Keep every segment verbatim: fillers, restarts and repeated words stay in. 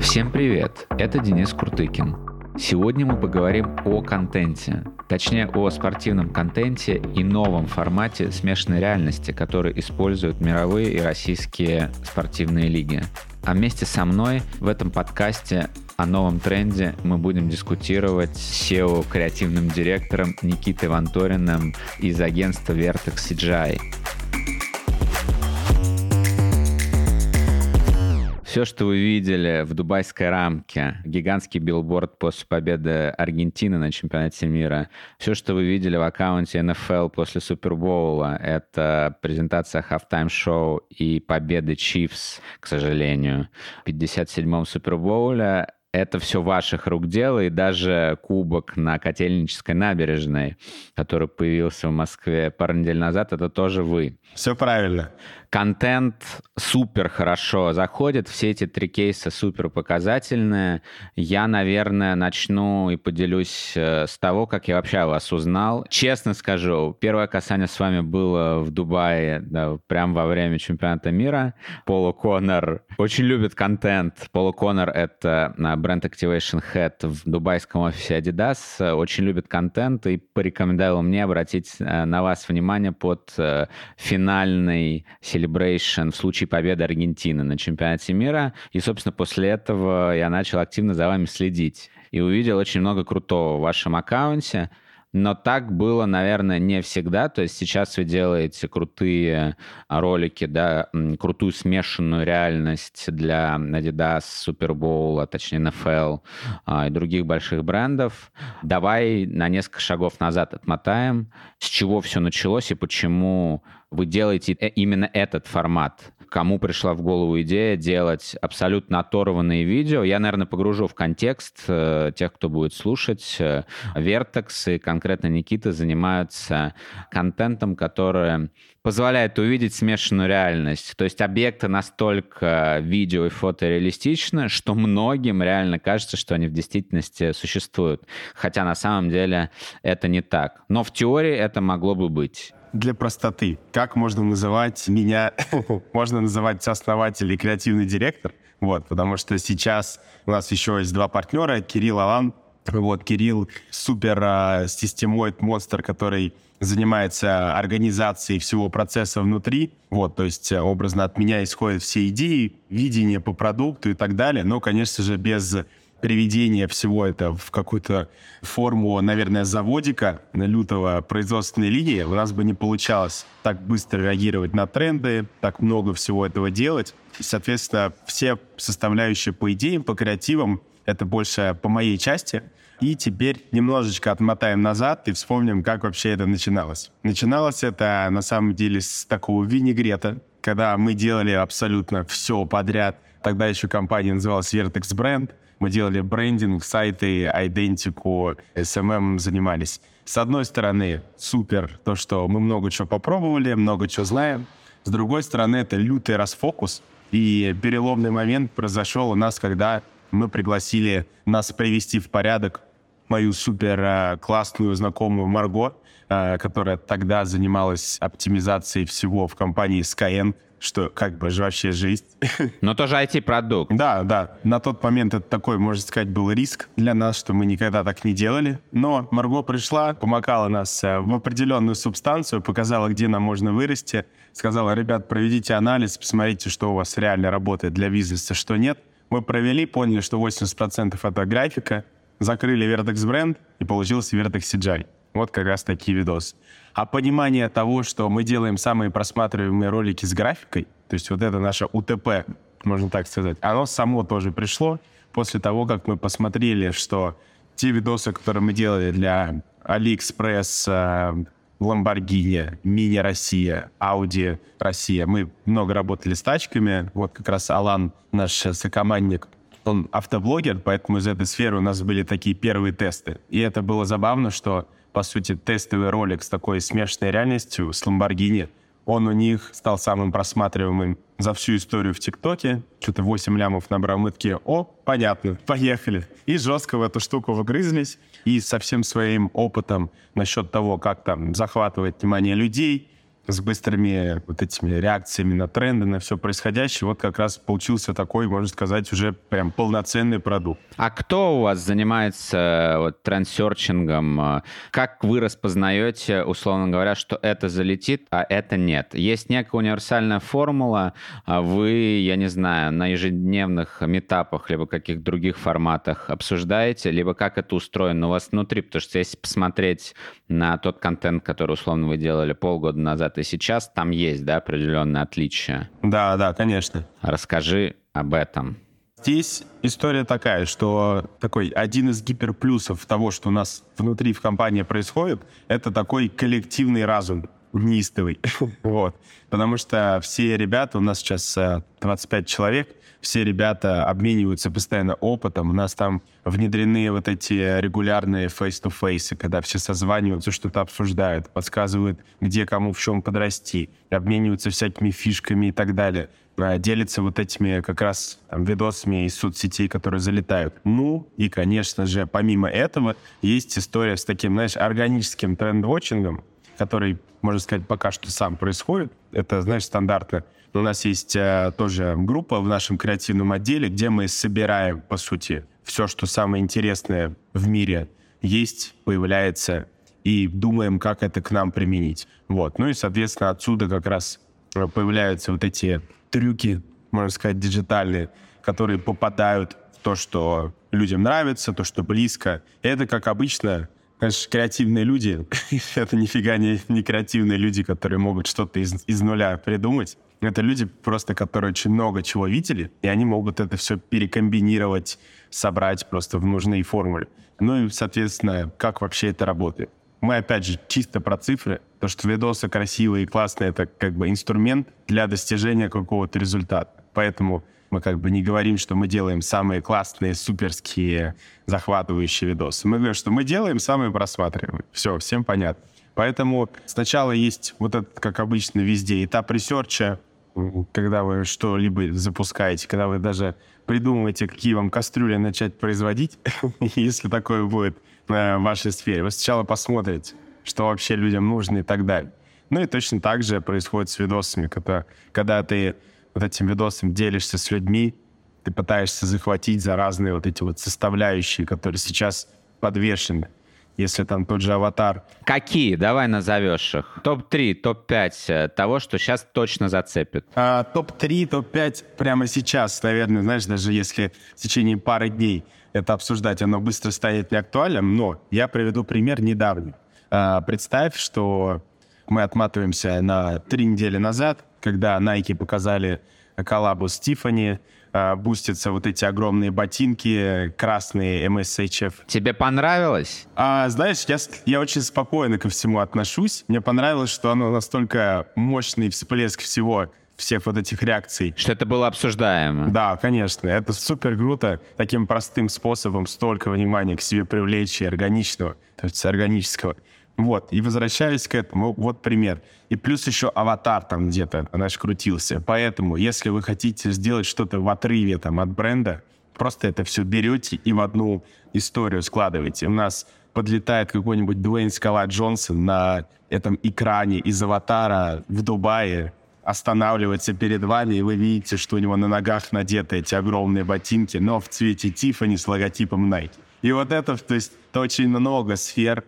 Всем привет, это Денис Куртыкин. Сегодня мы поговорим о контенте, точнее о спортивном контенте и новом формате смешанной реальности, который используют мировые и российские спортивные лиги. А вместе со мной в этом подкасте о новом тренде мы будем дискутировать с эс и о, креативным директором Никитой Ванториным из агентства Vertex си джи ай. Все, что вы видели в дубайской рамке, гигантский билборд после победы Аргентины на чемпионате мира, все, что вы видели в аккаунте эн эф эл после Супербоула, это презентация хафтайм-шоу и победы Чифс, к сожалению. В пятьдесят седьмом Супербоуле это все ваших рук дело, и даже кубок на Котельнической набережной, который появился в Москве пару недель назад, это тоже вы. Все правильно. Контент супер хорошо заходит, все эти три кейса супер показательные. Я, наверное, начну и поделюсь с того, как я вообще вас узнал. Честно скажу, первое касание с вами было в Дубае, да, прямо во время чемпионата мира. Полу Коннор очень любит контент. Полу Коннор — это бренд Activation Head в дубайском офисе Adidas, очень любит контент и порекомендовал мне обратить на вас внимание под финальный celebration в случае победы Аргентины на чемпионате мира. И, собственно, после этого я начал активно за вами следить и увидел очень много крутого в вашем аккаунте. Но так было, наверное, не всегда. То есть сейчас вы делаете крутые ролики, да, крутую смешанную реальность для Adidas, Супербоула, точнее эн эф эл и других больших брендов. Давай на несколько шагов назад отмотаем, с чего все началось и почему вы делаете именно этот формат. Кому пришла в голову идея делать абсолютно оторванные видео. Я, наверное, погружу в контекст э, тех, кто будет слушать. Vertex и конкретно Никита занимаются контентом, который позволяет увидеть смешанную реальность. То есть объекты настолько видео и фотореалистичны, что многим реально кажется, что они в действительности существуют. Хотя на самом деле это не так. Но в теории это могло бы быть. Для простоты, как можно называть меня, можно называть основатель и креативный директор, вот, потому что сейчас у нас еще есть два партнера, Кирилл Алан, вот, Кирилл супер а, системоид монстр, который занимается организацией всего процесса внутри, вот, то есть образно от меня исходят все идеи, видение по продукту и так далее, но, конечно же, без переведение всего это в какую-то форму, наверное, заводика лютого производственной линии, у нас бы не получалось так быстро реагировать на тренды, так много всего этого делать. И, соответственно, все составляющие по идеям, по креативам, это больше по моей части. И теперь немножечко отмотаем назад и вспомним, как вообще это начиналось. Начиналось это, на самом деле, с такого винегрета, когда мы делали абсолютно все подряд. Тогда еще компания называлась Vertex Brand. Мы делали брендинг, сайты, айдентику, эс эм эм занимались. С одной стороны, супер, то, что мы много чего попробовали, много чего знаем. С другой стороны, это лютый расфокус. И переломный момент произошел у нас, когда мы пригласили нас привести в порядок мою супер классную знакомую Марго, которая тогда занималась оптимизацией всего в компании Skyeng, что как бы же вообще жизнь. Но тоже ай ти-продукт. Да, да. На тот момент это такой, можно сказать, был риск для нас, что мы никогда так не делали. Но Марго пришла, помогала нас в определенную субстанцию, показала, где нам можно вырасти, сказала, ребят, проведите анализ, посмотрите, что у вас реально работает для бизнеса, что нет. Мы провели, поняли, что восемьдесят процентов это графика, закрыли Vertex бренд, и получился Vertex си джи ай. Вот как раз такие видосы. А понимание того, что мы делаем самые просматриваемые ролики с графикой, то есть вот это наше УТП, можно так сказать, оно само тоже пришло после того, как мы посмотрели, что те видосы, которые мы делали для Алиэкспресс, Ламборгини, Мини Россия, Audi Россия, мы много работали с тачками, вот как раз Алан, наш сокомандник, он автоблогер, поэтому из этой сферы у нас были такие первые тесты. И это было забавно, что по сути, тестовый ролик с такой смешанной реальностью, с Lamborghini, он у них стал самым просматриваемым за всю историю в ТикТоке. Что-то восемь лямов набрал, мы такие, о, понятно, поехали. И жестко в эту штуку выгрызлись. И со всем своим опытом насчет того, как там захватывать внимание людей, с быстрыми вот этими реакциями на тренды, на все происходящее, вот как раз получился такой, можно сказать, уже прям полноценный продукт. А кто у вас занимается вот трендсерчингом? Как вы распознаете, условно говоря, что это залетит, а это нет? Есть некая универсальная формула, вы, я не знаю, на ежедневных митапах либо каких-то других форматах обсуждаете, либо как это устроено у вас внутри? Потому что если посмотреть на тот контент, который, условно, вы делали полгода назад и сейчас, там есть, да, определенные отличия. Да, да, конечно. Расскажи об этом. Здесь история такая, что такой один из гиперплюсов того, что у нас внутри в компании происходит, это такой коллективный разум неистовый. Вот. Потому что все ребята, у нас сейчас двадцать пять человек, все ребята обмениваются постоянно опытом. У нас там внедрены вот эти регулярные фейс-ту-фейсы, когда все созваниваются, что-то обсуждают, подсказывают, где кому в чем подрасти, обмениваются всякими фишками и так далее. Делятся вот этими как раз там, видосами из соцсетей, которые залетают. Ну и, конечно же, помимо этого, есть история с таким, знаешь, органическим тренд-вотчингом, который, можно сказать, пока что сам происходит. Это, знаешь, стандартно. У нас есть э, тоже группа в нашем креативном отделе, где мы собираем, по сути, все, что самое интересное в мире есть, появляется, и думаем, как это к нам применить. Вот. Ну и, соответственно, отсюда как раз появляются вот эти трюки, можно сказать, диджитальные, которые попадают в то, что людям нравится, то, что близко. И это, как обычно, конечно, креативные люди, это нифига не, не креативные люди, которые могут что-то из, из нуля придумать. Это люди просто, которые очень много чего видели, и они могут это все перекомбинировать, собрать просто в нужные формулы. Ну и, соответственно, как вообще это работает? Мы, опять же, чисто про цифры. То, что видосы красивые и классные, это как бы инструмент для достижения какого-то результата. Поэтому мы как бы не говорим, что мы делаем самые классные, суперские, захватывающие видосы. Мы говорим, что мы делаем самые просматриваемые. Все, всем понятно. Поэтому сначала есть вот этот, как обычно, везде этап ресерча, когда вы что-либо запускаете, когда вы даже придумываете, какие вам кастрюли начать производить, если такое будет в вашей сфере. Вы сначала посмотрите, что вообще людям нужно и так далее. Ну и точно так же происходит с видосами, когда, когда ты вот этим видосом делишься с людьми, ты пытаешься захватить за разные вот эти вот составляющие, которые сейчас подвешены. Если там тот же аватар. Какие? Давай назовешь их. топ три, топ пять того, что сейчас точно зацепит. А, топ три, топ пять прямо сейчас, наверное, знаешь, даже если в течение пары дней это обсуждать, оно быстро станет неактуальным, но я приведу пример недавний. А, представь, что мы отматываемся на три недели назад, когда Nike показали коллабу с Тиффани, а, бустятся вот эти огромные ботинки, красные эм эс эйч эф. Тебе понравилось? А, знаешь, я, я очень спокойно ко всему отношусь. Мне понравилось, что оно настолько мощный всплеск всего, всех вот этих реакций. Что это было обсуждаемо. Да, конечно. Это супер круто. Таким простым способом столько внимания к себе привлечь и органичного, то есть органического. Вот, и возвращаясь к этому, вот пример. И плюс еще аватар там где-то наш крутился. Поэтому, если вы хотите сделать что-то в отрыве там от бренда, просто это все берете и в одну историю складываете. У нас подлетает какой-нибудь Дуэйн Скала Джонсон на этом экране из аватара в Дубае, останавливается перед вами, и вы видите, что у него на ногах надеты эти огромные ботинки, но в цвете Тиффани с логотипом Nike. И вот это, то есть, это очень много сфер,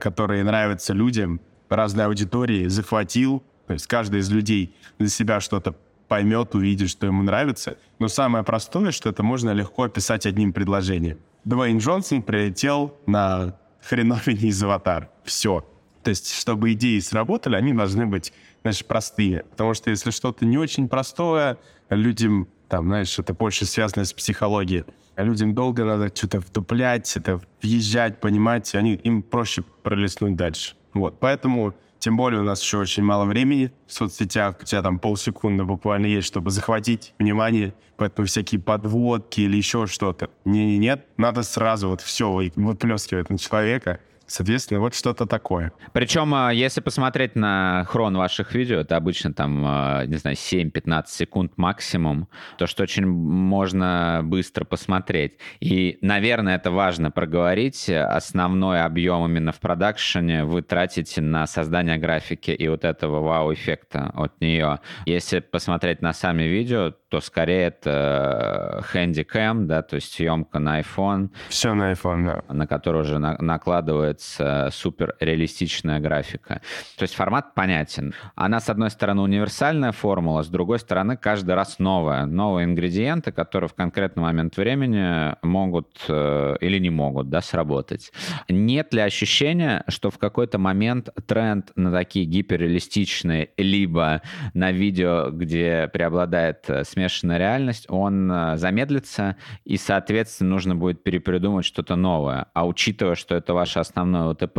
которые нравятся людям, разной аудитории, захватил. То есть каждый из людей для себя что-то поймет, увидит, что ему нравится. Но самое простое, что это можно легко описать одним предложением. Дуэйн Джонсон прилетел на хреновине из «Аватар». Все. То есть, чтобы идеи сработали, они должны быть, знаешь, простые. Потому что если что-то не очень простое, людям, там, знаешь, это больше связано с психологией. Людям долго надо что-то втуплять, это въезжать, понимать, они, им проще пролистнуть дальше. Вот, поэтому, тем более у нас еще очень мало времени в соцсетях, у тебя там полсекунды буквально есть, чтобы захватить внимание, поэтому всякие подводки или еще что-то. Не-не-нет, надо сразу вот все выплескивать на человека, Соответственно, вот что-то такое. Причем, если посмотреть на хрон ваших видео, это обычно там, не знаю, семь-пятнадцать секунд максимум, то, что очень можно быстро посмотреть. И, наверное, это важно проговорить. Основной объем именно в продакшене вы тратите на создание графики и вот этого вау-эффекта от нее. Если посмотреть на сами видео, то скорее это хэндикэм, да, то есть съемка на iPhone. Все на iPhone, да. На который уже на- накладывается суперреалистичная графика. То есть формат понятен. Она, с одной стороны, универсальная формула, с другой стороны, каждый раз новая. Новые ингредиенты, которые в конкретный момент времени могут э, или не могут, да, сработать. Нет ли ощущения, что в какой-то момент тренд на такие гиперреалистичные, либо на видео, где преобладает смешанная реальность, он замедлится, и, соответственно, нужно будет перепридумать что-то новое. А учитывая, что это ваше основное ОТП,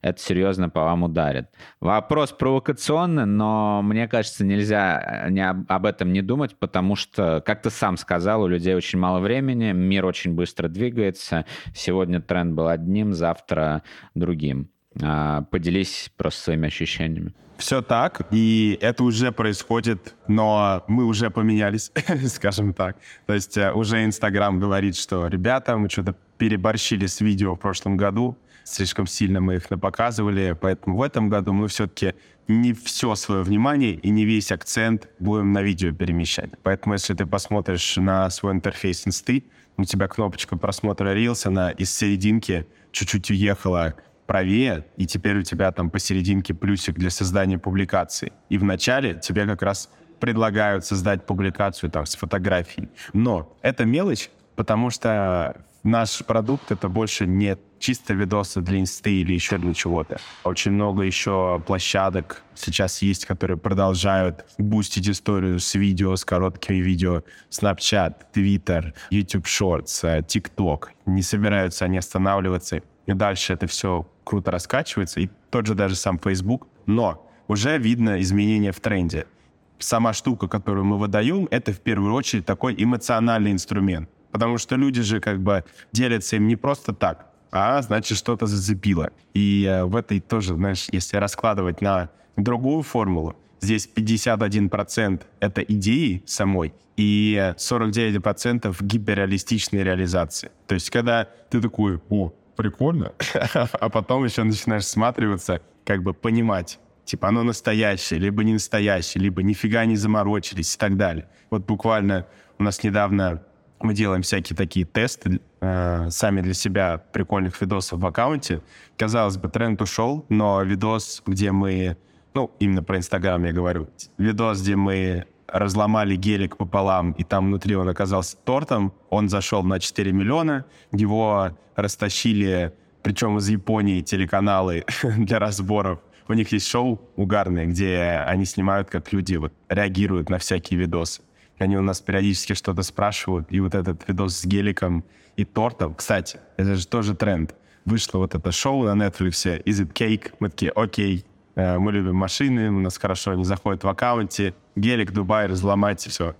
это серьезно по вам ударит. Вопрос провокационный, но мне кажется, нельзя не об, об этом не думать, потому что, как ты сам сказал, у людей очень мало времени, мир очень быстро двигается. Сегодня тренд был одним, завтра другим. Поделись просто своими ощущениями. Все так, и это уже происходит, но мы уже поменялись, скажем так. То есть уже Инстаграм говорит, что ребята, мы что-то переборщили с видео в прошлом году, слишком сильно мы их напоказывали, поэтому в этом году мы все-таки не все свое внимание и не весь акцент будем на видео перемещать. Поэтому если ты посмотришь на свой интерфейс Инсты, у тебя кнопочка просмотра Reels, она из серединки чуть-чуть уехала правее, и теперь у тебя там посерединке плюсик для создания публикации. И вначале тебе как раз предлагают создать публикацию там с фотографией. Но это мелочь, потому что наш продукт — это больше не чисто видосы для Инсты или еще для чего-то. Очень много еще площадок сейчас есть, которые продолжают бустить историю с видео, с короткими видео. Snapchat, Twitter, Ютуб Шортс, TikTok. Не собираются они останавливаться. И дальше это все круто раскачивается, и тот же даже сам Facebook. Но уже видно изменения в тренде. Сама штука, которую мы выдаем, это в первую очередь такой эмоциональный инструмент. Потому что люди же как бы делятся им не просто так, а значит что-то зацепило. И в этой тоже, знаешь, если раскладывать на другую формулу, здесь пятьдесят один процент это идеи самой и сорок девять процентов гиперреалистичной реализации. То есть когда ты такой, о, прикольно, а потом еще начинаешь всматриваться, как бы понимать, типа оно настоящее, либо не настоящее, либо нифига не заморочились и так далее. Вот буквально у нас недавно мы делаем всякие такие тесты э, сами для себя прикольных видосов в аккаунте. Казалось бы, тренд ушел, но видос, где мы, ну именно про Инстаграм я говорю, видос, где мы разломали гелик пополам, и там внутри он оказался тортом. Он зашел на четыре миллиона. Его растащили, причем из Японии, телеканалы для разборов. У них есть шоу угарное, где они снимают, как люди вот реагируют на всякие видосы. Они у нас периодически что-то спрашивают. И вот этот видос с геликом и тортом, кстати, это же тоже тренд. Вышло вот это шоу на Netflix «Is it cake?» Мы такие, окей. Мы любим машины, у нас хорошо они заходят в аккаунте. Гелик, Дубай, разломайте, все,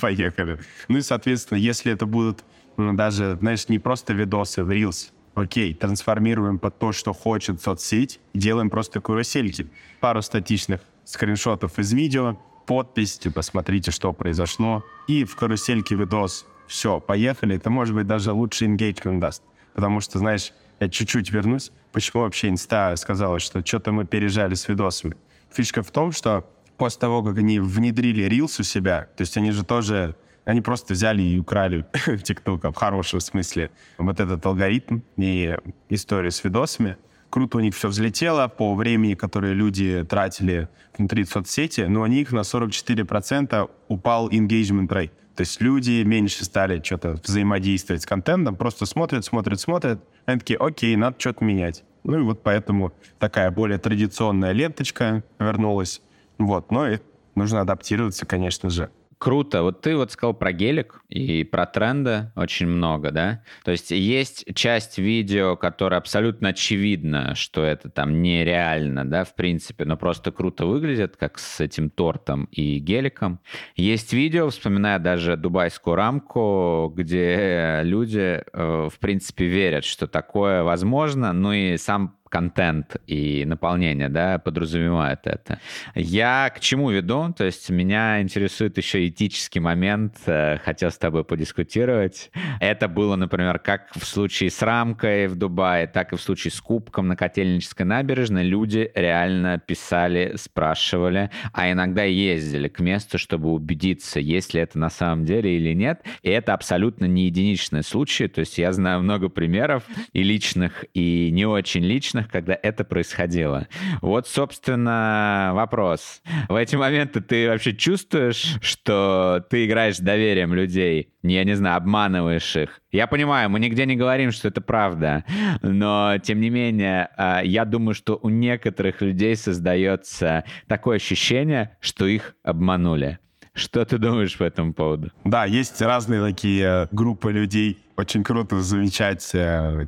поехали. Ну и, соответственно, если это будут ну, даже, знаешь, не просто видосы в Reels, окей, трансформируем под то, что хочет соцсеть, делаем просто карусельки. Пару статичных скриншотов из видео, подпись, типа, смотрите, что произошло. И в карусельке видос, все, поехали. Это, может быть, даже лучше engagement даст. Потому что, знаешь, я чуть-чуть вернусь. Почему вообще Инста сказала, что что-то мы пережали с видосами? Фишка в том, что после того, как они внедрили Reels у себя, то есть они же тоже, они просто взяли и украли в ТикТоке, в хорошем смысле, вот этот алгоритм и историю с видосами. Круто у них все взлетело по времени, которое люди тратили внутри соцсети, но у них на сорок четыре процента упал engagement rate. То есть люди меньше стали что-то взаимодействовать с контентом, просто смотрят, смотрят, смотрят, они такие, окей, надо что-то менять. Ну и вот поэтому такая более традиционная ленточка вернулась. Вот, но и нужно адаптироваться, конечно же. Круто. Вот ты вот сказал про гелик и про тренды очень много, да? То есть есть часть видео, которая абсолютно очевидно, что это там нереально, да, в принципе, но просто круто выглядит, как с этим тортом и геликом. Есть видео, вспоминая даже дубайскую рамку, где люди, в принципе, верят, что такое возможно, ну и сам контент и наполнение, да, подразумевает это. Я к чему веду? То есть меня интересует еще этический момент. Хотел с тобой подискутировать. Это было, например, как в случае с рамкой в Дубае, так и в случае с кубком на Котельнической набережной. Люди реально писали, спрашивали, а иногда ездили к месту, чтобы убедиться, есть ли это на самом деле или нет. И это абсолютно не единичные случаи. То есть я знаю много примеров и личных, и не очень личных, когда это происходило. Вот, собственно, вопрос. В эти моменты ты вообще чувствуешь, что ты играешь с доверием людей? Я не знаю, обманываешь их? Я понимаю, мы нигде не говорим, что это правда, но, тем не менее, я думаю, что у некоторых людей создается такое ощущение, что их обманули. Что ты думаешь по этому поводу? Да, есть разные такие группы людей. Очень круто замечать,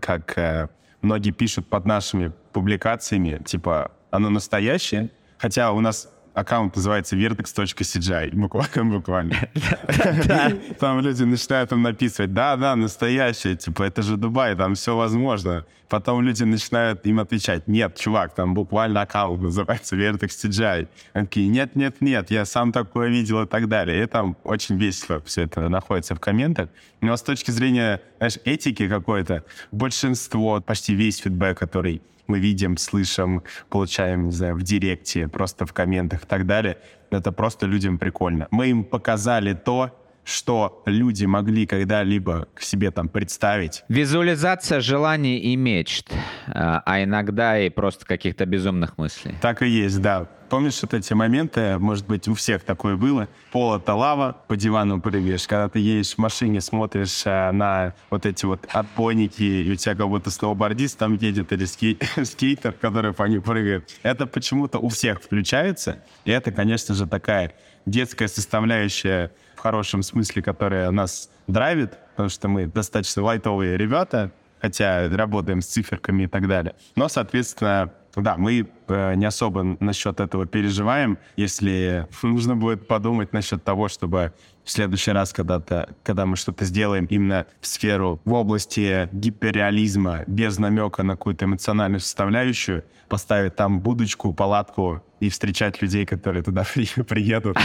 как... Многие пишут под нашими публикациями, типа, оно настоящее, хотя у нас аккаунт называется vertex точка си джи ай, буквально. Там люди начинают им написывать, да-да, настоящее, типа, это же Дубай, там все возможно. Потом люди начинают им отвечать, нет, чувак, там буквально аккаунт называется vertex точка си джи ай. Они такие, нет-нет-нет, я сам такое видел и так далее. И там очень весело все это находится в комментах. Но с точки зрения, знаешь, этики какой-то, большинство, почти весь фидбэк, который мы видим, слышим, получаем, не знаю, в директе, просто в комментах и так далее. Это просто людям прикольно. Мы им показали то, что люди могли когда-либо к себе там представить. Визуализация желаний и мечт, а иногда и просто каких-то безумных мыслей. Так и есть, да. Помнишь вот эти моменты, может быть, у всех такое было, пол это лава, по дивану прыгаешь, когда ты едешь в машине, смотришь а, на вот эти вот отбойники, и у тебя как будто сноубордист там едет, или скей- скейтер, который по ним прыгает. Это почему-то у всех включается, и это, конечно же, такая детская составляющая в хорошем смысле, которая нас драйвит, потому что мы достаточно лайтовые ребята, хотя работаем с циферками и так далее. Но, соответственно, да, мы э, не особо насчет этого переживаем, если нужно будет подумать насчет того, чтобы в следующий раз, когда-то, когда мы что-то сделаем именно в сферу, в области гиперреализма, без намека на какую-то эмоциональную составляющую, поставить там будочку, палатку и встречать людей, которые туда при- приедут.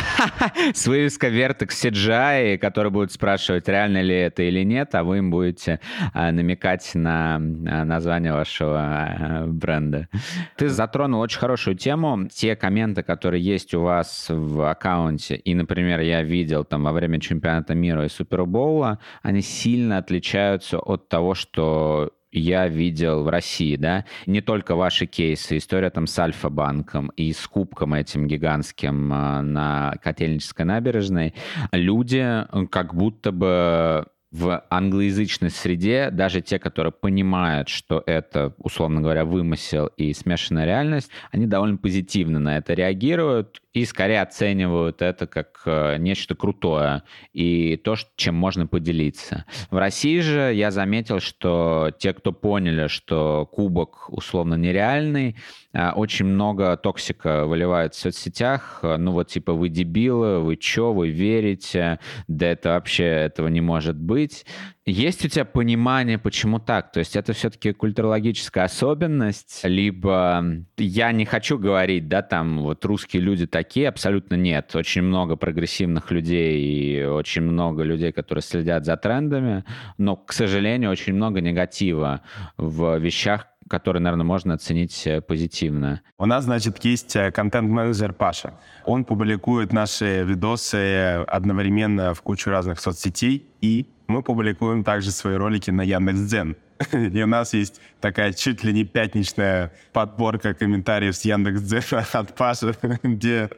С вывеской Vertex си джи ай, которые будут спрашивать, реально ли это или нет, а вы им будете а, намекать на а, название вашего а, бренда. Ты затронул очень хорошую тему. Те комменты, которые есть у вас в аккаунте, и, например, я видел там во время чемпионата мира и Супербоула, они сильно отличаются от того, что я видел в России, да, не только ваши кейсы, история там с Альфа-банком и с кубком этим гигантским на Котельнической набережной, люди как будто бы в англоязычной среде, даже те, которые понимают, что это, условно говоря, вымысел и смешанная реальность, они довольно позитивно на это реагируют и скорее оценивают это как нечто крутое и то, чем можно поделиться. В России же я заметил, что те, кто поняли, что кубок условно нереальный, очень много токсика выливают в соцсетях. Ну вот типа вы дебилы, вы чё, вы верите, да это вообще этого не может быть. Есть у тебя понимание, почему так? То есть это все-таки культурологическая особенность, либо я не хочу говорить, да, там вот русские люди такие, абсолютно нет. Очень много прогрессивных людей и очень много людей, которые следят за трендами, но, к сожалению, очень много негатива в вещах, который, наверное, можно оценить позитивно. У нас, значит, есть контент-менеджер Паша. Он публикует наши видосы одновременно в кучу разных соцсетей, и мы публикуем также свои ролики на Яндекс.Дзен. И у нас есть такая чуть ли не пятничная подборка комментариев с Яндекс.Дзена от Паши, где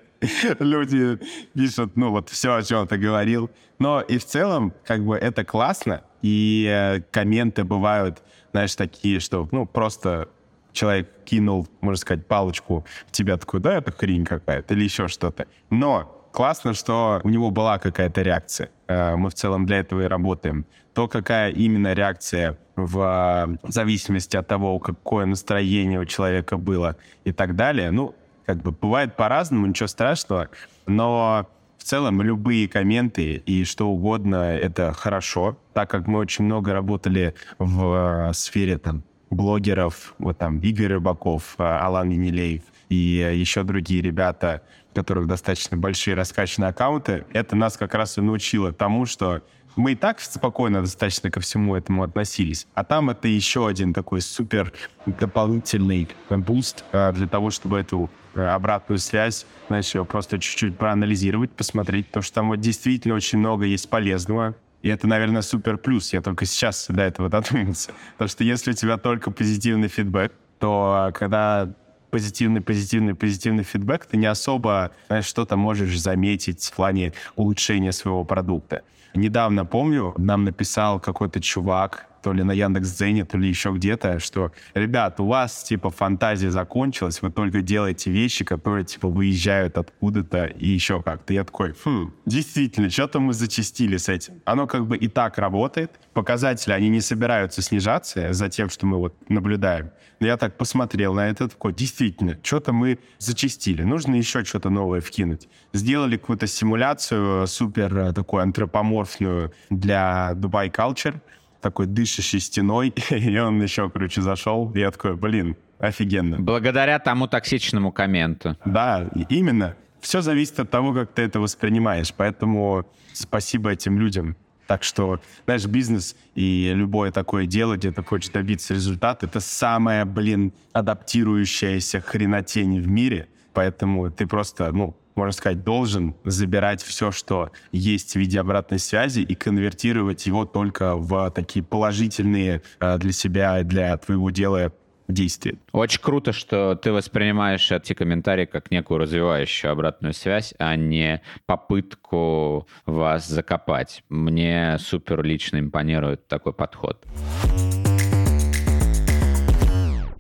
люди пишут, ну, вот все, о чем ты говорил. Но и в целом, как бы, это классно, и комменты бывают, знаешь, такие, что, ну, просто человек кинул, можно сказать, палочку в тебя, такой, да, это хрень какая-то, или еще что-то. Но классно, что у него была какая-то реакция. Мы в целом для этого и работаем. То, какая именно реакция в зависимости от того, какое настроение у человека было и так далее, ну, как бы, бывает по-разному, ничего страшного, но... В целом любые комменты и что угодно — это хорошо, так как мы очень много работали в сфере там блогеров, вот там Игорь Рыбаков, Алан Енилеев и еще другие ребята, у которых достаточно большие раскачанные аккаунты, это нас как раз и научило тому, что мы и так спокойно достаточно ко всему этому относились. А там это еще один такой супер дополнительный буст для того, чтобы эту обратную связь, знаешь, просто чуть-чуть проанализировать, посмотреть, потому что там вот действительно очень много есть полезного. И это, наверное, супер плюс. Я только сейчас до этого додумался. Потому что если у тебя только позитивный фидбэк, то когда позитивный, позитивный, позитивный фидбэк, ты не особо, знаешь, что-то можешь заметить в плане улучшения своего продукта. Недавно, помню, нам написал какой-то чувак, то ли на Яндекс.Дзене, то ли еще где-то, что, ребят, у вас, типа, фантазия закончилась, вы только делаете вещи, которые, типа, выезжают откуда-то и еще как-то. Я такой, хм, действительно, что-то мы зачастили с этим. Оно как бы и так работает. Показатели, они не собираются снижаться за тем, что мы вот наблюдаем. Но я так посмотрел на это, такой, действительно, что-то мы зачастили. Нужно еще что-то новое вкинуть. Сделали какую-то симуляцию супер такую антропоморфную для Dubai Culture, такой дышащей стеной, и он еще, короче, зашел, и я такой, блин, офигенно. Благодаря тому токсичному комменту. Да, именно. Все зависит от того, как ты это воспринимаешь, поэтому спасибо этим людям. Так что, знаешь, бизнес и любое такое дело, где ты хочешь добиться результата, это самая, блин, адаптирующаяся хренотень в мире, поэтому ты просто, ну, можно сказать, должен забирать все, что есть в виде обратной связи, и конвертировать его только в такие положительные для себя и для твоего дела действия. Очень круто, что ты воспринимаешь эти комментарии как некую развивающую обратную связь, а не попытку вас закопать. Мне супер лично импонирует такой подход.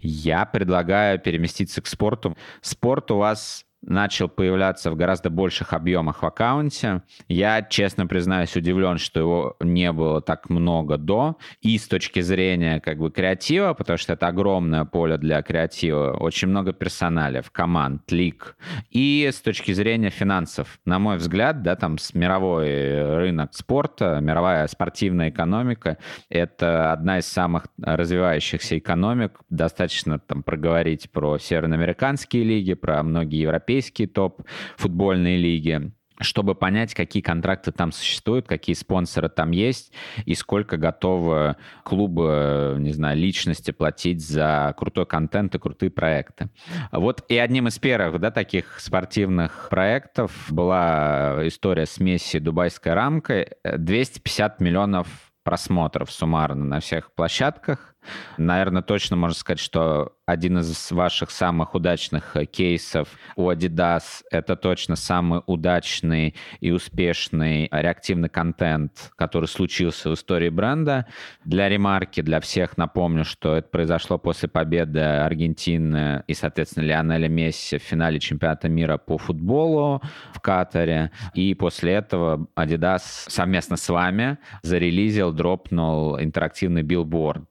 Я предлагаю переместиться к спорту. Спорт у вас начал появляться в гораздо больших объемах в аккаунте. Я, честно признаюсь, удивлен, что его не было так много до. И с точки зрения как бы креатива, потому что это огромное поле для креатива, очень много персоналов, команд, лиг. И с точки зрения финансов, на мой взгляд, да, там мировой рынок спорта, мировая спортивная экономика, это одна из самых развивающихся экономик. Достаточно там проговорить про североамериканские лиги, про многие европейские европейские топ-футбольные лиги, чтобы понять, какие контракты там существуют, какие спонсоры там есть и сколько готовы клубы, не знаю, личности платить за крутой контент и крутые проекты. Вот и одним из первых, да, таких спортивных проектов была история с Месси дубайской рамкой. двести пятьдесят миллионов просмотров суммарно на всех площадках. Наверное, точно можно сказать, что один из ваших самых удачных кейсов у Adidas — это точно самый удачный и успешный реактивный контент, который случился в истории бренда. Для ремарки, для всех напомню, что это произошло после победы Аргентины и, соответственно, Лионеля Месси в финале чемпионата мира по футболу в Катаре. И после этого Adidas совместно с вами зарелизил, дропнул интерактивный билборд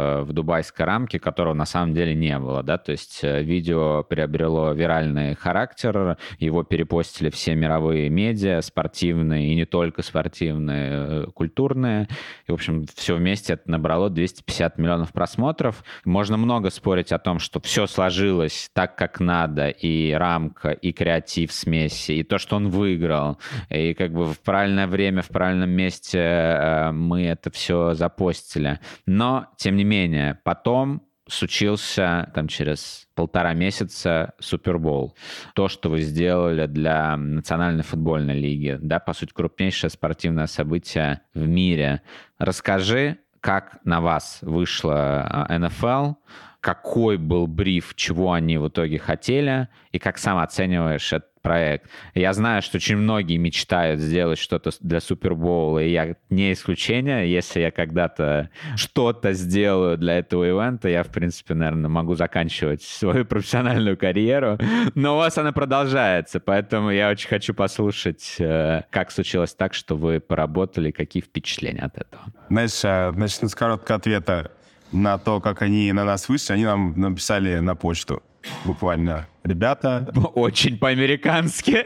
в дубайской рамке, которого на самом деле не было, да, то есть видео приобрело виральный характер, его перепостили все мировые медиа, спортивные и не только спортивные, культурные, и, в общем, все вместе это набрало двести пятьдесят миллионов просмотров. Можно много спорить о том, что все сложилось так, как надо, и рамка, и креатив с Месси, и то, что он выиграл, и как бы в правильное время, в правильном месте мы это все запостили, но, тем не менее, потом случился, там, через полтора месяца Супербоул. То, что вы сделали для Национальной футбольной лиги, да, по сути, крупнейшее спортивное событие в мире. Расскажи, как на вас вышла эн эф эл, какой был бриф, чего они в итоге хотели, и как сам оцениваешь это проект. Я знаю, что очень многие мечтают сделать что-то для Супербоула, и я не исключение. Если я когда-то что-то сделаю для этого ивента, я, в принципе, наверное, могу заканчивать свою профессиональную карьеру, но у вас она продолжается, поэтому я очень хочу послушать, как случилось так, что вы поработали, какие впечатления от этого. Знаешь, начну с короткого ответа. на то, как они на нас вышли, они нам написали на почту. Буквально. Ребята... Очень по-американски.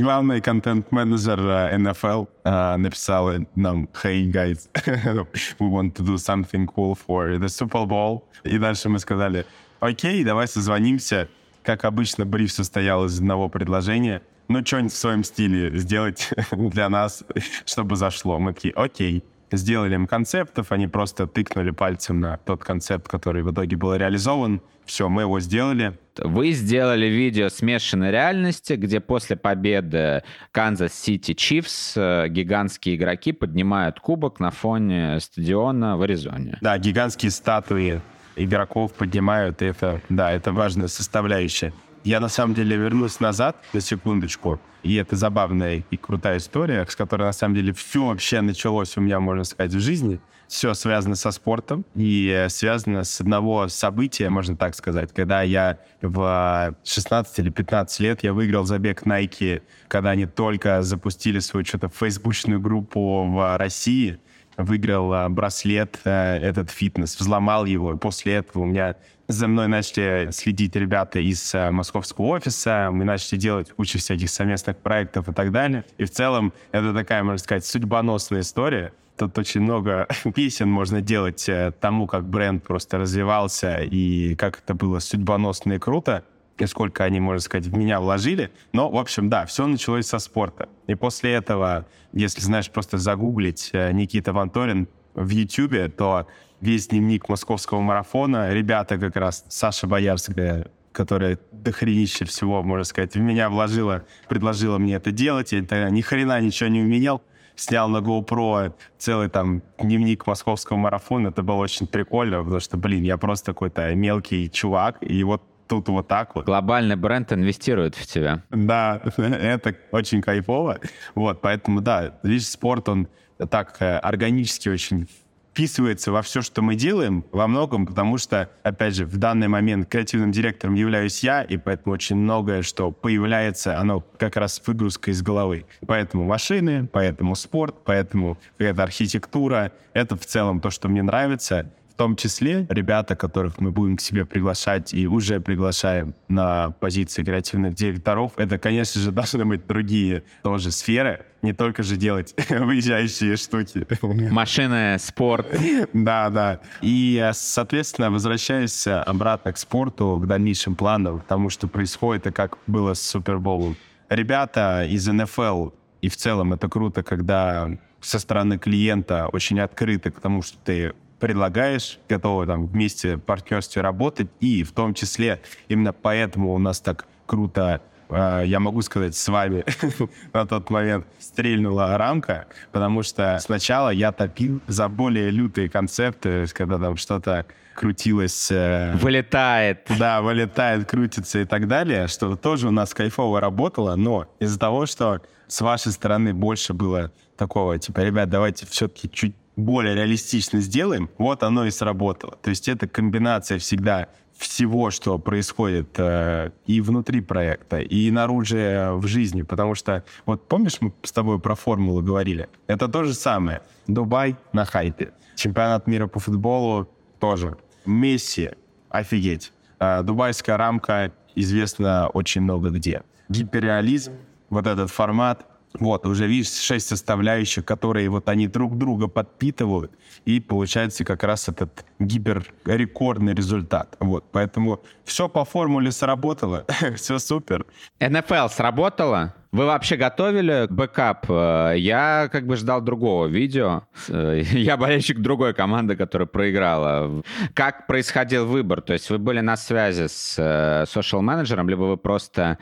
Главный контент-менеджер эн эф эл uh, написал нам: «Hey, guys, we want to do something cool for the Super Bowl». И дальше мы сказали: «Окей, давай созвонимся». Как обычно, бриф состоял из одного предложения. Ну, что-нибудь в своем стиле сделать для нас, чтобы зашло. Мы такие: «Окей». Сделали им концептов, они просто тыкнули пальцем на тот концепт, который в итоге был реализован. Все, мы его сделали. Вы сделали видео смешанной реальности, где после победы Канзас-Сити Чифс гигантские игроки поднимают кубок на фоне стадиона в Аризоне. Да, гигантские статуи игроков поднимают. Это, да, это важная составляющая. Я, на самом деле, вернусь назад на секундочку, и это забавная и крутая история, с которой, на самом деле, все вообще началось у меня, можно сказать, в жизни. Все связано со спортом и связано с одного события, можно так сказать. Когда я в шестнадцать или пятнадцать лет, я выиграл забег Nike, когда они только запустили свою что-то фейсбучную группу в России, выиграл браслет, этот фитнес, взломал его, и после этого у меня... За мной начали следить ребята из московского офиса, мы начали делать кучу всяких совместных проектов и так далее. И в целом это такая, можно сказать, судьбоносная история. Тут очень много песен можно делать тому, как бренд просто развивался и как это было судьбоносно и круто, и сколько они, можно сказать, в меня вложили. Но, в общем, да, все началось со спорта. И после этого, если, знаешь, просто загуглить Никита Ванторин в Ютубе, то... Весь дневник московского марафона. Ребята как раз, Саша Боярская, которая дохренище всего, можно сказать, в меня вложила, предложила мне это делать. Я тогда ни хрена ничего не умел. Снял на GoPro целый там дневник московского марафона. Это было очень прикольно, потому что, блин, я просто какой-то мелкий чувак, и вот тут вот так вот. Глобальный бренд инвестирует в тебя. Да, это очень кайфово. Вот, поэтому, да, видишь, спорт, он так органически очень... вписывается во все, что мы делаем, во многом, потому что, опять же, в данный момент креативным директором являюсь я, и поэтому очень многое, что появляется, оно как раз выгрузка из головы. Поэтому машины, поэтому спорт, поэтому какая-то архитектура. Это в целом то, что мне нравится. В том числе ребята, которых мы будем к себе приглашать и уже приглашаем на позиции креативных директоров, это, конечно же, должны быть другие тоже сферы, не только же делать выезжающие штуки. Машины, спорт. Да, да. И, соответственно, возвращаясь обратно к спорту, к дальнейшим планам, потому что происходит, и как было с Супербоулом. Ребята из эн эф эл, и в целом это круто, когда со стороны клиента очень открыты к тому, что ты предлагаешь, готовы там вместе в партнерстве работать, и в том числе именно поэтому у нас так круто, я могу сказать, с вами на тот момент стрельнула рамка, потому что сначала я топил за более лютые концепты, когда там что-то крутилось... Вылетает. Да, вылетает, крутится и так далее, что тоже у нас кайфово работало, но из-за того, что с вашей стороны больше было такого, типа, ребят, давайте все-таки чуть более реалистично сделаем, вот оно и сработало. То есть это комбинация всегда всего, что происходит э, и внутри проекта, и наружу в жизни. Потому что, вот помнишь, мы с тобой про формулу говорили? Это то же самое. Дубай на хайпе. Чемпионат мира по футболу тоже. Месси, офигеть. Э, дубайская рамка известна очень много где. Гиперреализм, вот этот формат. Вот, уже видишь, шесть составляющих, которые вот они друг друга подпитывают, и получается как раз этот гиперрекордный результат. Вот, поэтому все по формуле сработало, все супер. эн эф эл сработало? Вы вообще готовили бэкап? Я как бы ждал другого видео. Я болельщик другой команды, которая проиграла. Как происходил выбор? То есть вы были на связи с социал-менеджером, либо вы просто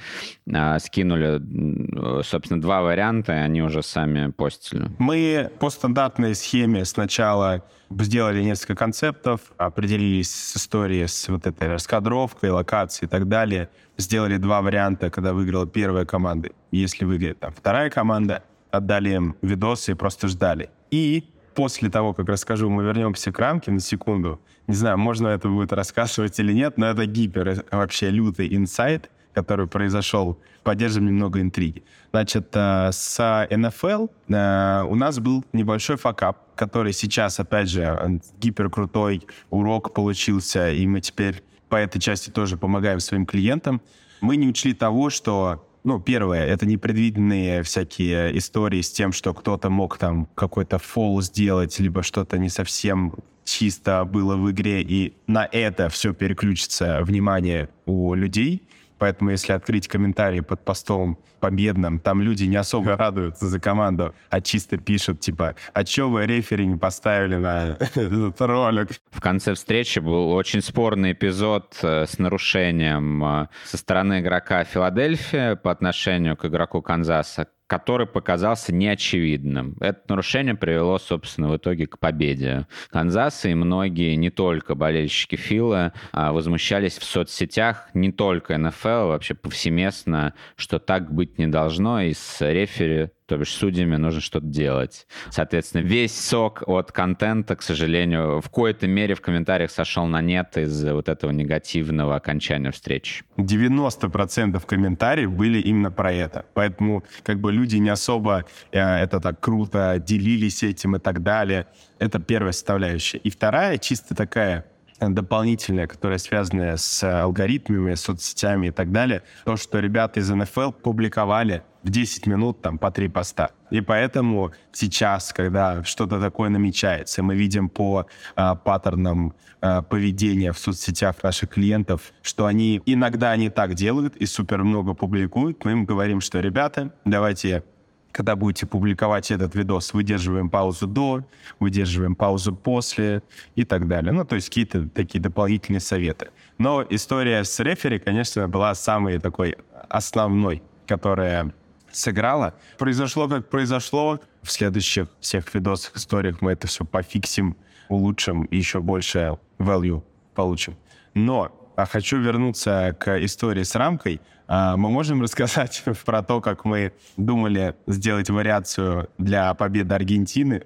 скинули, собственно, два варианта, и они уже сами постили? Мы по стандартной схеме сначала сделали несколько концептов, определились с историей, с вот этой раскадровкой, локацией и так далее. Сделали два варианта, когда выиграла первая команда. Если выиграет там вторая команда, отдали им видосы и просто ждали. И после того, как расскажу, мы вернемся к рамке на секунду. Не знаю, можно это будет рассказывать или нет, но это гипер, вообще лютый инсайт, который произошел, поддержим немного интриги. Значит, с эн эф эл у нас был небольшой факап, который сейчас, опять же, гиперкрутой урок получился, и мы теперь по этой части тоже помогаем своим клиентам. Мы не учли того, что... Ну, первое, это непредвиденные всякие истории с тем, что кто-то мог там какой-то фол сделать, либо что-то не совсем чисто было в игре, и на это все переключится внимание у людей. Поэтому, если открыть комментарии под постом победным, там люди не особо радуются за команду, а чисто пишут, типа, а чё вы рефери не поставили на этот ролик? В конце встречи был очень спорный эпизод с нарушением со стороны игрока Филадельфии по отношению к игроку Канзаса, который показался неочевидным. Это нарушение привело, собственно, в итоге к победе Канзаса, и многие, не только болельщики Фила, возмущались в соцсетях, не только эн эф эл, а вообще повсеместно, что так быть не должно, и с рефери, то бишь судьями, нужно что-то делать. Соответственно, весь сок от контента, к сожалению, в коей-то мере в комментариях сошел на нет из-за вот этого негативного окончания встреч. девяносто процентов комментариев были именно про это. Поэтому как бы люди не особо э, это так круто делились этим и так далее. Это первая составляющая. И вторая, чисто такая дополнительная, которая связана с алгоритмами, соцсетями и так далее, то, что ребята из эн эф эл публиковали в десять минут там по три поста. И поэтому сейчас, когда что-то такое намечается, мы видим по а, паттернам а, поведения в соцсетях наших клиентов, что они иногда они так делают и супер много публикуют. Мы им говорим, что, ребята, давайте, когда будете публиковать этот видос, выдерживаем паузу до, выдерживаем паузу после и так далее. Ну, то есть какие-то такие дополнительные советы. Но история с рефери, конечно, была самой такой основной, которая сыграла. Произошло, как произошло. В следующих всех видосах, историях мы это все пофиксим, улучшим и еще больше value получим. Но а хочу вернуться к истории с рамкой. Мы можем рассказать про то, как мы думали сделать вариацию для победы Аргентины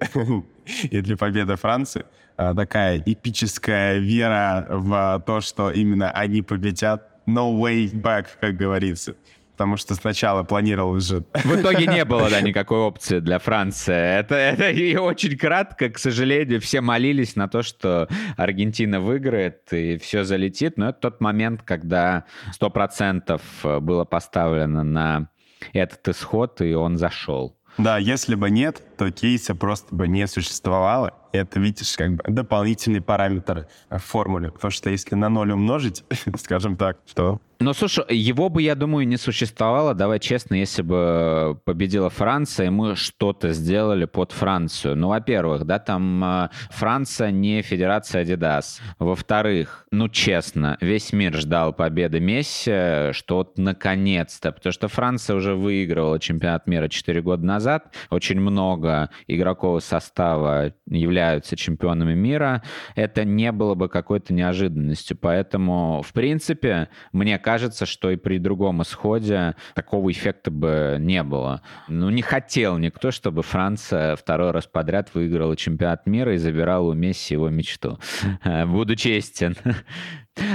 и для победы Франции. Такая эпическая вера в то, что именно они победят. No way back, как говорится. Потому что сначала планировал уже... В итоге не было, да, никакой опции для Франции. Это, это и очень кратко, к сожалению, все молились на то, что Аргентина выиграет и все залетит. Но это тот момент, когда сто процентов было поставлено на этот исход, и он зашел. Да, если бы нет, то кейса просто бы не существовало. Это, видишь, как бы дополнительный параметр в формуле. Потому что если на ноль умножить, скажем так, что... Ну, слушай, его бы, я думаю, не существовало. Давай честно, если бы победила Франция, и мы что-то сделали под Францию. Ну, во-первых, да, там Франция не федерация Adidas. Во-вторых, ну, честно, весь мир ждал победы Месси, что вот наконец-то. Потому что Франция уже выигрывала чемпионат мира четыре года назад. Очень много игроков состава являются чемпионами мира, это не было бы какой-то неожиданностью. Поэтому, в принципе, мне кажется, что и при другом исходе такого эффекта бы не было. Ну, не хотел никто, чтобы Франция второй раз подряд выиграла чемпионат мира и забирала у Месси его мечту. Буду честен.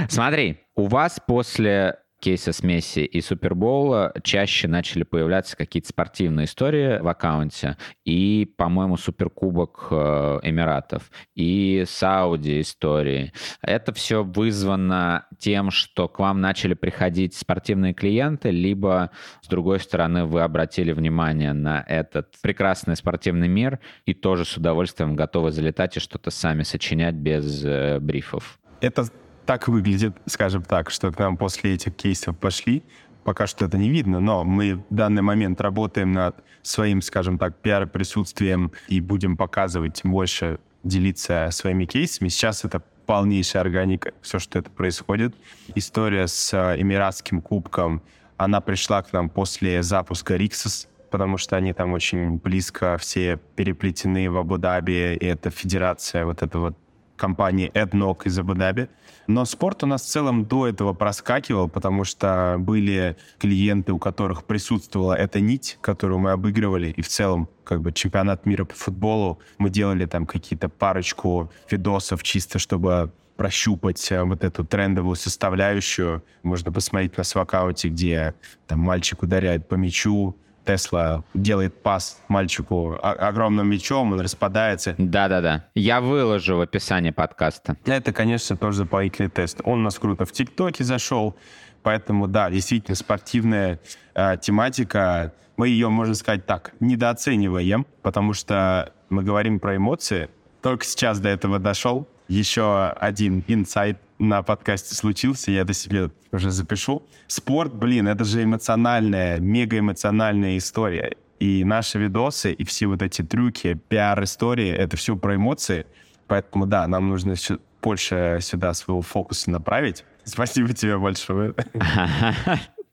Смотри, у вас после кейса с Месси и Супербоула чаще начали появляться какие-то спортивные истории в аккаунте. И, по-моему, Суперкубок Эмиратов, и Сауди истории. Это все вызвано тем, что к вам начали приходить спортивные клиенты, либо, с другой стороны, вы обратили внимание на этот прекрасный спортивный мир и тоже с удовольствием готовы залетать и что-то сами сочинять без э, брифов. Это... Так выглядит, скажем так, что к нам после этих кейсов пошли. Пока что это не видно, но мы в данный момент работаем над своим, скажем так, пиар-присутствием и будем показывать больше, делиться своими кейсами. Сейчас это полнейшая органика, все, что это происходит. История с Эмиратским кубком, она пришла к нам после запуска Rixos, потому что они там очень близко все переплетены в Абу-Даби, и это федерация вот этого вот компании AdNoc из Абу-Даби. Но спорт у нас в целом до этого проскакивал, потому что были клиенты, у которых присутствовала эта нить, которую мы обыгрывали, и в целом как бы чемпионат мира по футболу мы делали там какие-то парочку видосов чисто, чтобы прощупать вот эту трендовую составляющую. Можно посмотреть на свокауте, где там мальчик ударяет по мячу, Тесла делает пас мальчику огромным мячом, он распадается. Да-да-да. Я выложу в описании подкаста. Это, конечно, тоже дополнительный тест. Он у нас круто в ТикТоке зашел, поэтому, да, действительно, спортивная э, тематика. Мы ее, можно сказать так, недооцениваем, потому что мы говорим про эмоции. Только сейчас до этого дошел. Еще один инсайт на подкасте случился, я это себе уже запишу. Спорт, блин, это же эмоциональная, мегаэмоциональная история. И наши видосы, и все вот эти трюки, пиар-истории, это все про эмоции. Поэтому, да, нам нужно больше сюда своего фокуса направить. Спасибо тебе большое.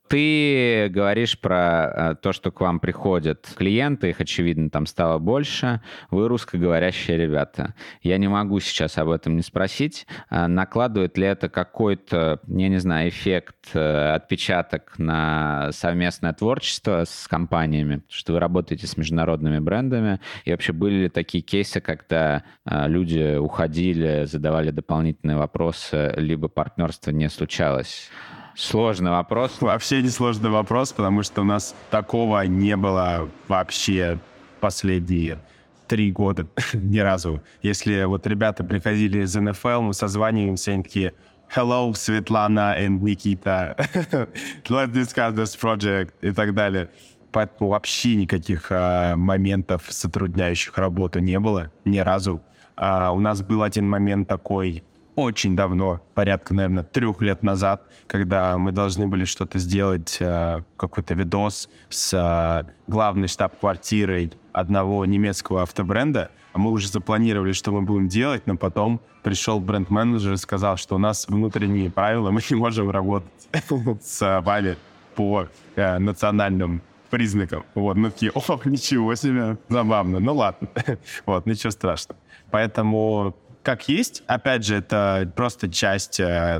Ты говоришь про то, что к вам приходят клиенты, их, очевидно, там стало больше. Вы русскоговорящие ребята. Я не могу сейчас об этом не спросить. Накладывает ли это какой-то, я не знаю, эффект, отпечаток на совместное творчество с компаниями, что вы работаете с международными брендами? И вообще были ли такие кейсы, когда люди уходили, задавали дополнительные вопросы, либо партнерство не случалось? Сложный вопрос. Вообще не сложный вопрос, потому что у нас такого не было вообще последние три года ни разу. Если вот ребята приходили из эн эф эл, мы созваниваемся, они такие: «Hello, Светлана и Никита, let's discuss this project» и так далее. Поэтому вообще никаких а, моментов, сотрудняющих работу, не было ни разу. А, у нас был один момент такой... Очень давно, порядка, наверное, трех лет назад, когда мы должны были что-то сделать, какой-то видос с главной штаб-квартирой одного немецкого автобренда. Мы уже запланировали, что мы будем делать, но потом пришел бренд-менеджер и сказал, что у нас внутренние правила, мы не можем работать с вами по национальным признакам. Вот, мы такие: о, ничего себе, забавно, ну ладно, вот, ничего страшного. Поэтому... Как есть, опять же, это просто часть, я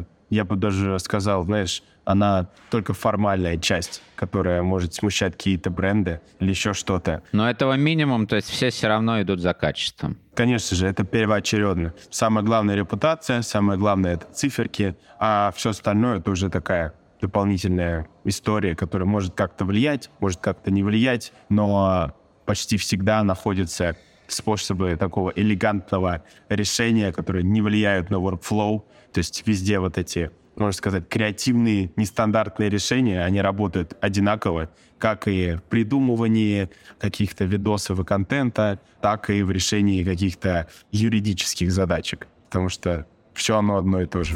бы даже сказал, знаешь, она только формальная часть, которая может смущать какие-то бренды или еще что-то. Но этого минимум, то есть все все равно идут за качеством. Конечно же, это первоочередно. Самое главное — репутация, самое главное — это циферки, а все остальное — это уже такая дополнительная история, которая может как-то влиять, может как-то не влиять, но почти всегда находится... способы такого элегантного решения, которые не влияют на workflow. То есть везде вот эти, можно сказать, креативные, нестандартные решения, они работают одинаково, как и в придумывании каких-то видосов и контента, так и в решении каких-то юридических задачек. Потому что все оно одно и то же.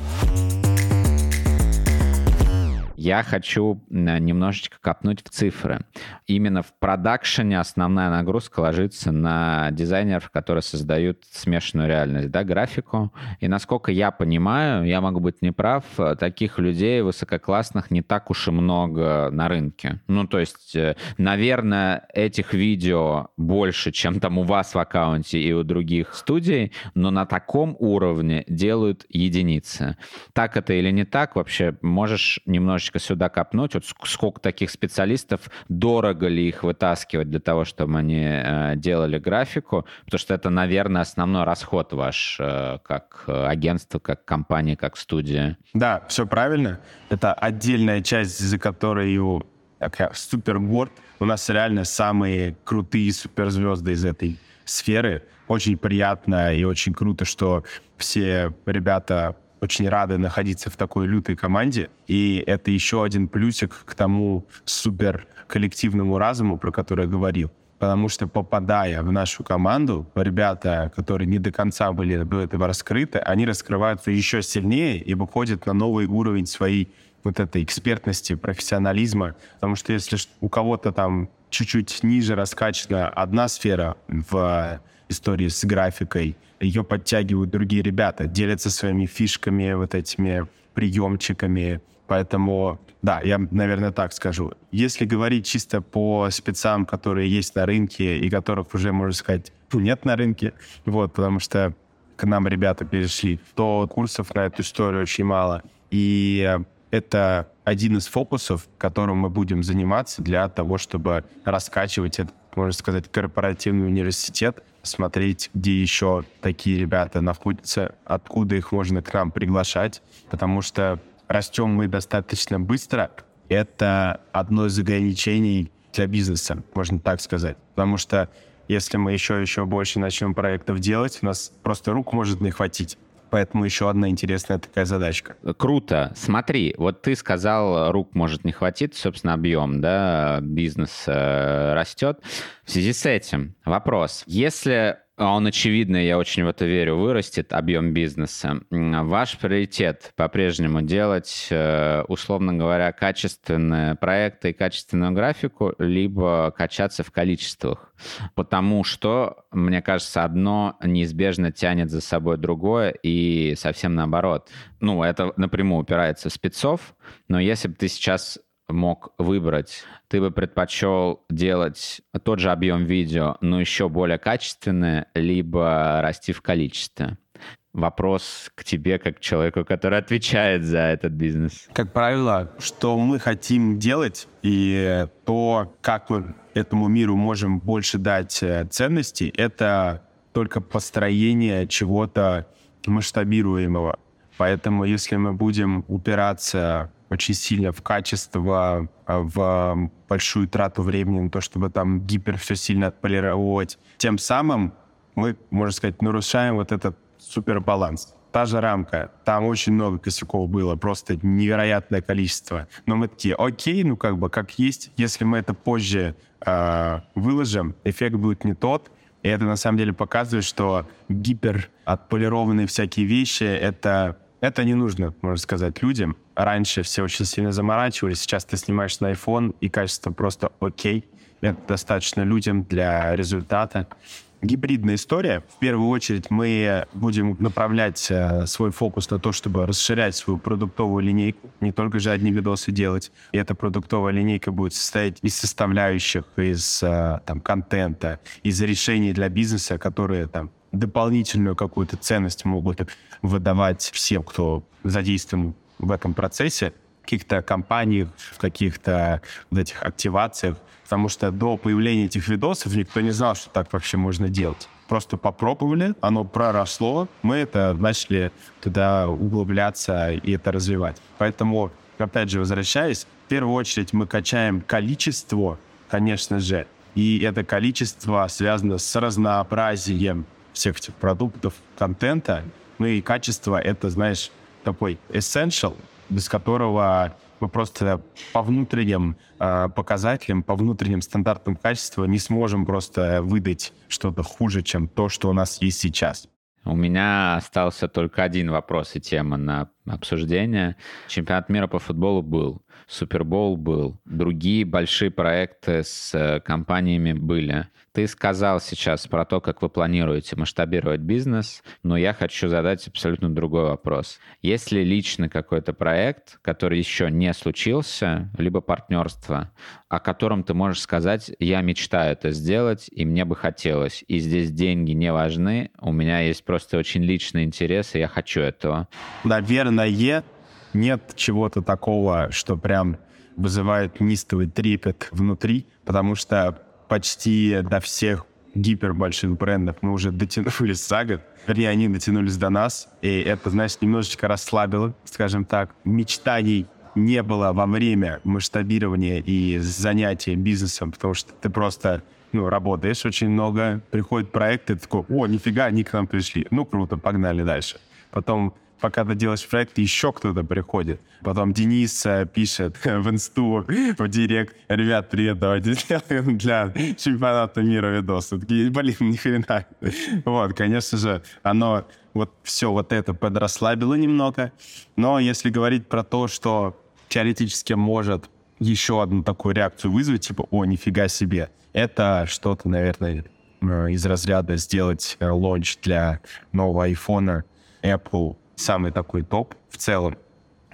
Я хочу немножечко копнуть в цифры. Именно в продакшене основная нагрузка ложится на дизайнеров, которые создают смешанную реальность, да, графику. И насколько я понимаю, я могу быть неправ, таких людей высококлассных не так уж и много на рынке. Ну, то есть, наверное, этих видео больше, чем там у вас в аккаунте и у других студий, но на таком уровне делают единицы. Так это или не так, вообще можешь немножечко сюда копнуть, вот сколько таких специалистов, дорого ли их вытаскивать для того, чтобы они э, делали графику, потому что это, наверное, основной расход ваш, э, как агентство, как компания, как студия. Да, все правильно. Это отдельная часть, за которую Супербоул. У нас реально самые крутые суперзвезды из этой сферы. Очень приятно и очень круто, что все ребята... очень рады находиться в такой лютой команде. И это еще один плюсик к тому супер коллективному разуму, про который я говорил. Потому что, попадая в нашу команду, ребята, которые не до конца были до этого раскрыты, они раскрываются еще сильнее и выходят на новый уровень своей вот этой экспертности, профессионализма. Потому что если у кого-то там чуть-чуть ниже раскачана одна сфера в истории с графикой, ее подтягивают другие ребята, делятся своими фишками, вот этими приемчиками. Поэтому, да, я, наверное, так скажу. Если говорить чисто по спецам, которые есть на рынке и которых уже, можно сказать, нет на рынке, вот, потому что к нам ребята перешли, то курсов на эту историю очень мало. И это один из фокусов, которым мы будем заниматься для того, чтобы раскачивать этот можно сказать, корпоративный университет, смотреть, где еще такие ребята находятся, откуда их можно к нам приглашать, потому что растем мы достаточно быстро. Это одно из ограничений для бизнеса, можно так сказать, потому что если мы еще еще больше начнем проектов делать, у нас просто рук может не хватить. Поэтому еще одна интересная такая задачка. Круто. Смотри, вот ты сказал, рук может не хватить, собственно, объем, да, бизнес э, растет. В связи с этим вопрос. Если он, очевидно, я очень в это верю, вырастет, объем бизнеса, ваш приоритет по-прежнему делать, э, условно говоря, качественные проекты и качественную графику, либо качаться в количествах? Потому что, мне кажется, одно неизбежно тянет за собой другое, и совсем наоборот. Ну, это напрямую упирается в спецов, но если бы ты сейчас мог выбрать, ты бы предпочел делать тот же объем видео, но еще более качественное, либо расти в количестве. Вопрос к тебе, как к человеку, который отвечает за этот бизнес. Как правило, что мы хотим делать и то, как мы этому миру можем больше дать ценности, это только построение чего-то масштабируемого. Поэтому если мы будем упираться очень сильно в качество, в большую трату времени на то, чтобы там гипер все сильно отполировать, тем самым мы, можно сказать, нарушаем вот этот супербаланс. Та же рамка, там очень много косяков было, просто невероятное количество. Но мы такие, окей, ну как бы, как есть. Если мы это позже э, выложим, эффект будет не тот. И это на самом деле показывает, что гипер отполированные всякие вещи, это, это не нужно, можно сказать, людям. Раньше все очень сильно заморачивались, сейчас ты снимаешь на iPhone, и качество просто окей. Это достаточно людям для результата. Гибридная история. В первую очередь мы будем направлять э, свой фокус на то, чтобы расширять свою продуктовую линейку, не только же одни видосы делать. И эта продуктовая линейка будет состоять из составляющих, из э, там, контента, из решений для бизнеса, которые там, дополнительную какую-то ценность могут выдавать всем, кто задействован в этом процессе, в каких-то компаниях, в каких-то вот этих активациях. Потому что до появления этих видосов никто не знал, что так вообще можно делать. Просто попробовали, оно проросло, мы это начали туда углубляться и это развивать. Поэтому, опять же, возвращаясь, в первую очередь мы качаем количество, конечно же, и это количество связано с разнообразием всех этих продуктов, контента, ну и качество — это, знаешь, такой essential, без которого мы просто по внутренним э, показателям, по внутренним стандартам качества не сможем просто выдать что-то хуже, чем то, что у нас есть сейчас. У меня остался только один вопрос и тема на обсуждение. Чемпионат мира по футболу был, Супербоул был, другие большие проекты с компаниями были. Ты сказал сейчас про то, как вы планируете масштабировать бизнес, но я хочу задать абсолютно другой вопрос. Есть ли лично какой-то проект, который еще не случился, либо партнерство, о котором ты можешь сказать, я мечтаю это сделать, и мне бы хотелось, и здесь деньги не важны, у меня есть просто очень личный интерес, и я хочу этого? Наверное, нет чего-то такого, что прям вызывает неистовый трепет внутри, потому что почти до всех гипербольших брендов мы уже дотянулись за год. Вернее, они дотянулись до нас, и это, значит, немножечко расслабило, скажем так. Мечтаний не было во время масштабирования и занятия бизнесом, потому что ты просто, ну, работаешь очень много, приходят проекты, ты такой, о, нифига, они к нам пришли. Ну, круто, погнали дальше. Потом, пока ты делаешь проект, еще кто-то приходит. Потом Денис пишет в инсту, в директ, ребят, привет, давайте сделаем для чемпионата мира видосы. Такие, блин, ни хрена. Вот, конечно же, оно, вот все вот это подрасслабило немного. Но если говорить про то, что теоретически может еще одну такую реакцию вызвать, типа, о, нифига себе, это что-то, наверное, из разряда сделать лонч для нового айфона, Apple, самый такой топ в целом.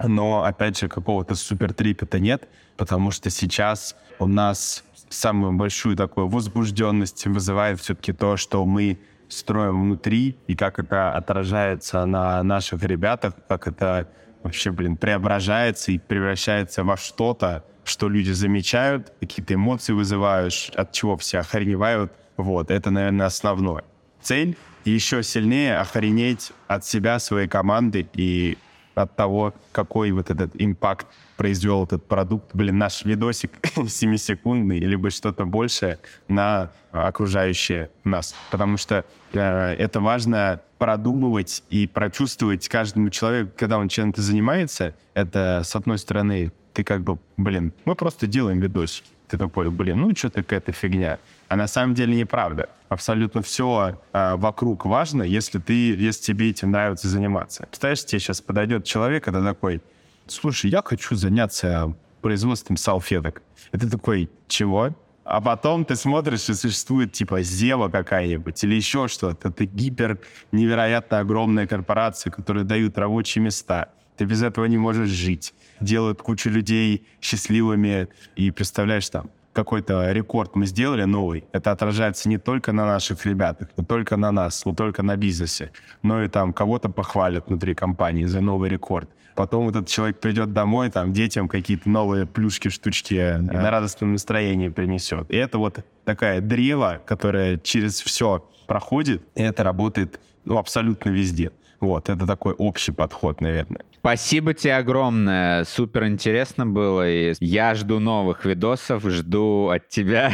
Но, опять же, какого-то супертрепета нет, потому что сейчас у нас самую большую такую возбужденность вызывает все-таки то, что мы строим внутри, и как это отражается на наших ребятах, как это вообще, блин, преображается и превращается во что-то, что люди замечают, какие-то эмоции вызывают, от чего все охреневают. Вот, это, наверное, основное. Цель — еще сильнее охренеть от себя, своей команды и от того, какой вот этот импакт произвел этот продукт. Блин, наш видосик семисекундный, либо что-то большее на окружающее нас. Потому что э, это важно продумывать и прочувствовать каждому человеку, когда он чем-то занимается. Это, с одной стороны, ты как бы, блин, мы просто делаем видосик. Ты такой, блин, ну что-то какая-то фигня. А на самом деле неправда. Абсолютно все а, вокруг важно, если, ты, если тебе этим нравится заниматься. Представляешь, тебе сейчас подойдет человек, это такой, слушай, я хочу заняться производством салфеток. Это такой, чего? А потом ты смотришь, и существует типа Зева какая-нибудь или еще что-то. Это гипер невероятно огромная корпорация, которые дают рабочие места. Ты без этого не можешь жить. Делают кучу людей счастливыми. И представляешь, там, какой-то рекорд мы сделали новый. Это отражается не только на наших ребятах, не только на нас, не только на бизнесе, но и там кого-то похвалят внутри компании за новый рекорд. Потом этот человек придет домой, там, детям какие-то новые плюшки, штучки да. на радостном настроении принесет. И это вот такая древо, которое через все проходит, и это работает ну, абсолютно везде. Вот, это такой общий подход, наверное. Спасибо тебе огромное. Супер интересно было. И я жду новых видосов, жду от тебя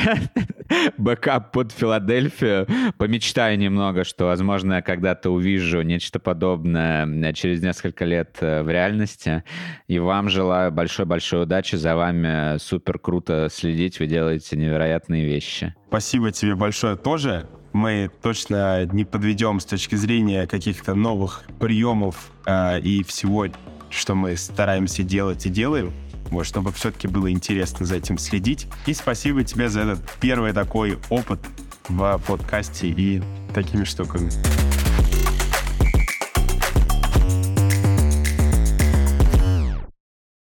бэкап под Филадельфию. Помечтаю немного, что, возможно, я когда-то увижу нечто подобное через несколько лет в реальности. И вам желаю большой-большой удачи. За вами супер круто следить. Вы делаете невероятные вещи. Спасибо тебе большое тоже. Мы точно не подведем с точки зрения каких-то новых приемов э, и всего, что мы стараемся делать и делаем, вот, чтобы все-таки было интересно за этим следить. И спасибо тебе за этот первый такой опыт в подкасте и такими штуками.